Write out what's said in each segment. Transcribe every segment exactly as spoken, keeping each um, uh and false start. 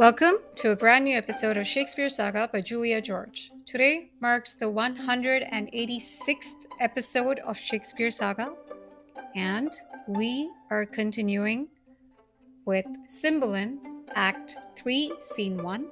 Welcome to a brand new episode of Shakespeare Saga by Julia George. Today marks the one hundred eighty-sixth episode of Shakespeare Saga, and we are continuing with Cymbeline, Act three, Scene one.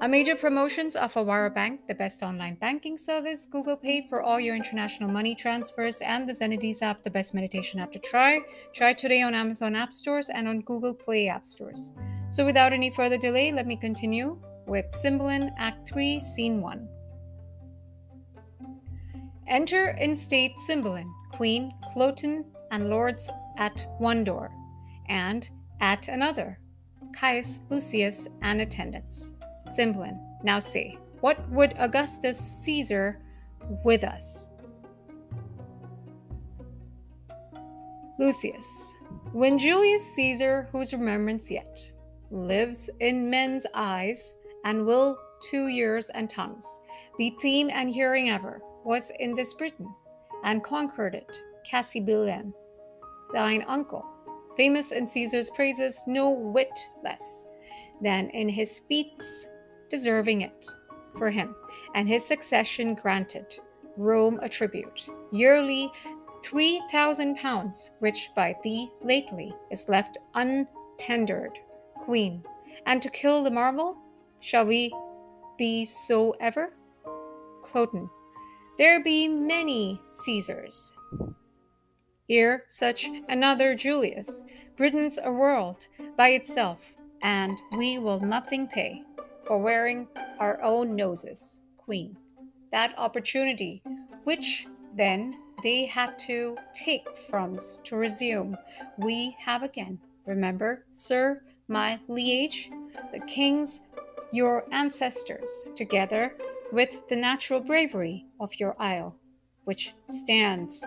A major promotions of Awara Bank, the best online banking service, Google Pay for all your international money transfers, and the Zenities app, the best meditation app to try. Try today on Amazon App Stores and on Google Play App Stores. So without any further delay, let me continue with Cymbeline, Act three, Scene one. Enter in state Cymbeline, Queen, Cloten, and lords at one door, and at another, Caius, Lucius, and attendants. Cymbeline, now say, what would Augustus Caesar with us? Lucius, when Julius Caesar, whose remembrance yet lives in men's eyes, and will to ears and tongues be theme and hearing ever, was in this Britain, and conquered it, Cassibelan, thine uncle, famous in Caesar's praises no whit less than in his feats, deserving it for him, and his succession granted Rome a tribute, yearly three thousand pounds, which by thee lately is left untendered, Queen, and to kill the marvel, shall we be so ever? Cloten, there be many Caesars, ere such another Julius, Britain's a world by itself, and we will nothing pay for wearing our own noses, Queen. That opportunity, which then they had to take from's to resume, we have again. Remember, sir, my liege, the kings, your ancestors, together with the natural bravery of your isle, which stands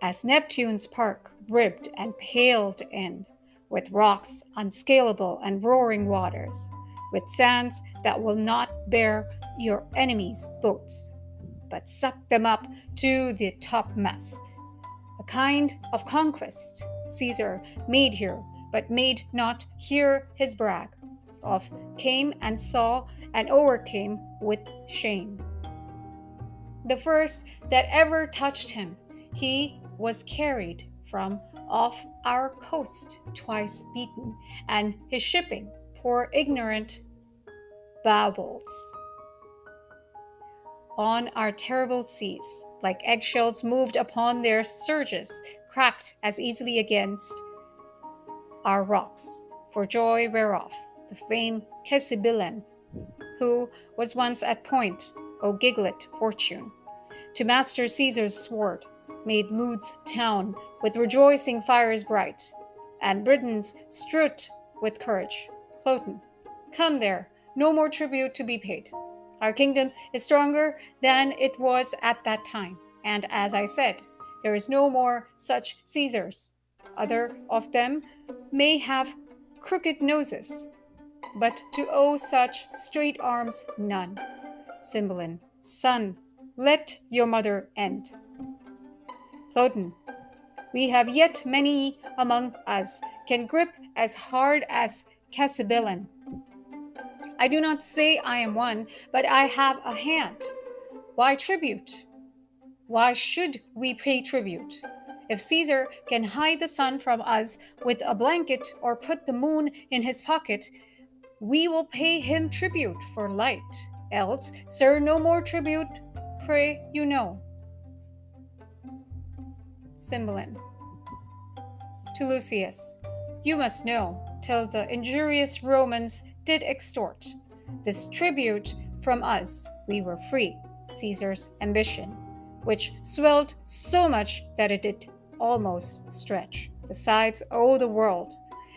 as Neptune's park, ribbed and paled in, with rocks unscalable and roaring waters, with sands that will not bear your enemies' boats, but suck them up to the topmast. A kind of conquest Caesar made here, but made not hear his brag of, came and saw and overcame with shame. The first that ever touched him, he was carried from off our coast, twice beaten, and his shipping, poor ignorant baubles, on our terrible seas, like eggshells moved upon their surges, cracked as easily against our rocks, for joy whereof the famed Cassibelan, who was once at point, O Giglet Fortune, to master Caesar's sword, made Lud's town with rejoicing fires bright, and Britons strut with courage. Cloten, come there, no more tribute to be paid. Our kingdom is stronger than it was at that time, and as I said, there is no more such Caesars. Other of them may have crooked noses, but to owe such straight arms none. Cymbeline, son, let your mother end. Cloten, we have yet many among us can grip as hard as Cassibelan. I do not say I am one, but I have a hand. Why tribute? Why should we pay tribute? If Caesar can hide the sun from us with a blanket or put the moon in his pocket, we will pay him tribute for light. Else, sir, no more tribute, pray you know. Cymbeline, to Lucius, you must know, till the injurious Romans did extort this tribute from us, we were free, Caesar's ambition, which swelled so much that it did almost stretch the sides o' the world,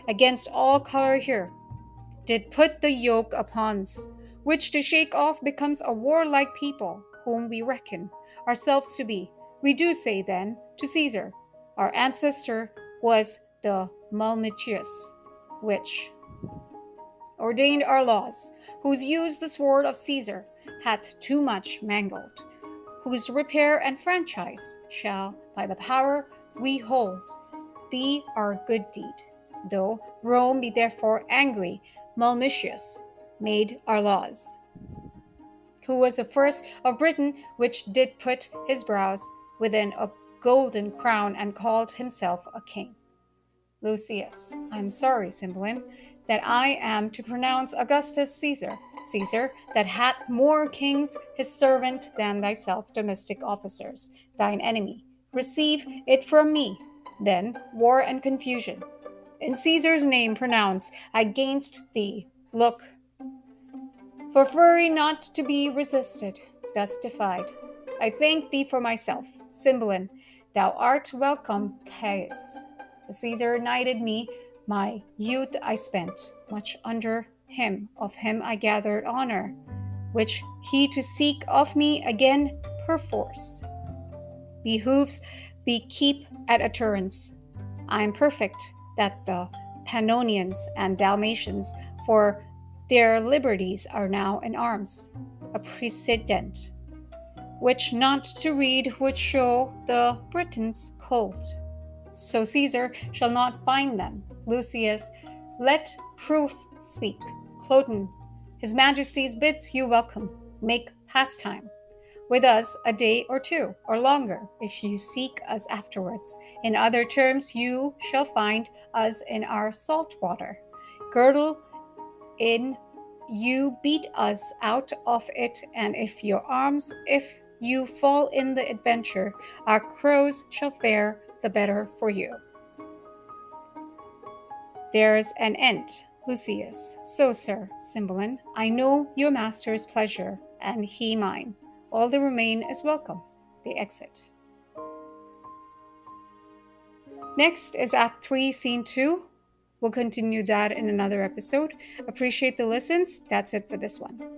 against all color here, did put the yoke upon's, which to shake off becomes a warlike people, whom we reckon ourselves to be. We do say then to Caesar, our ancestor was the Mulmutius, which ordained our laws, whose use the sword of Caesar hath too much mangled, whose repair and franchise shall, by the power we hold, be our good deed. though Rome be therefore angry, Mulmutius made our laws, who was the first of Britain which did put his brows within a golden crown and called himself a king. Lucius, I am sorry, Cymbeline, that I am to pronounce Augustus Caesar, Caesar that had more kings his servant than thyself, domestic officers, thine enemy. Receive it from me, then war and confusion. In Caesar's name pronounce against thee, look, for fury not to be resisted, thus defied. I thank thee for myself, Cymbeline, thou art welcome, Caius. The Caesar knighted me, my youth I spent, much under him, of him I gathered honor, which he to seek of me again perforce. Behooves be keep at utterance. I am perfect that the Pannonians and Dalmatians for their liberties are now in arms, a precedent, which not to read would show the Britons cold. So Caesar shall not find them. Lucius, let proof speak. Cloten, his majesty's bids you welcome. Make pastime with us a day or two or longer, if you seek us afterwards. In other terms, you shall find us in our salt water. Girdle in, you beat us out of it, and if your arms, if you fall in the adventure, our crows shall fare the better for you. There's an end, Lucius. So, sir, Cymbeline, I know your master's pleasure, and he mine. All that remain is welcome. They exit. Next is Act three, Scene two. We'll continue that in another episode. Appreciate the listens. That's it for this one.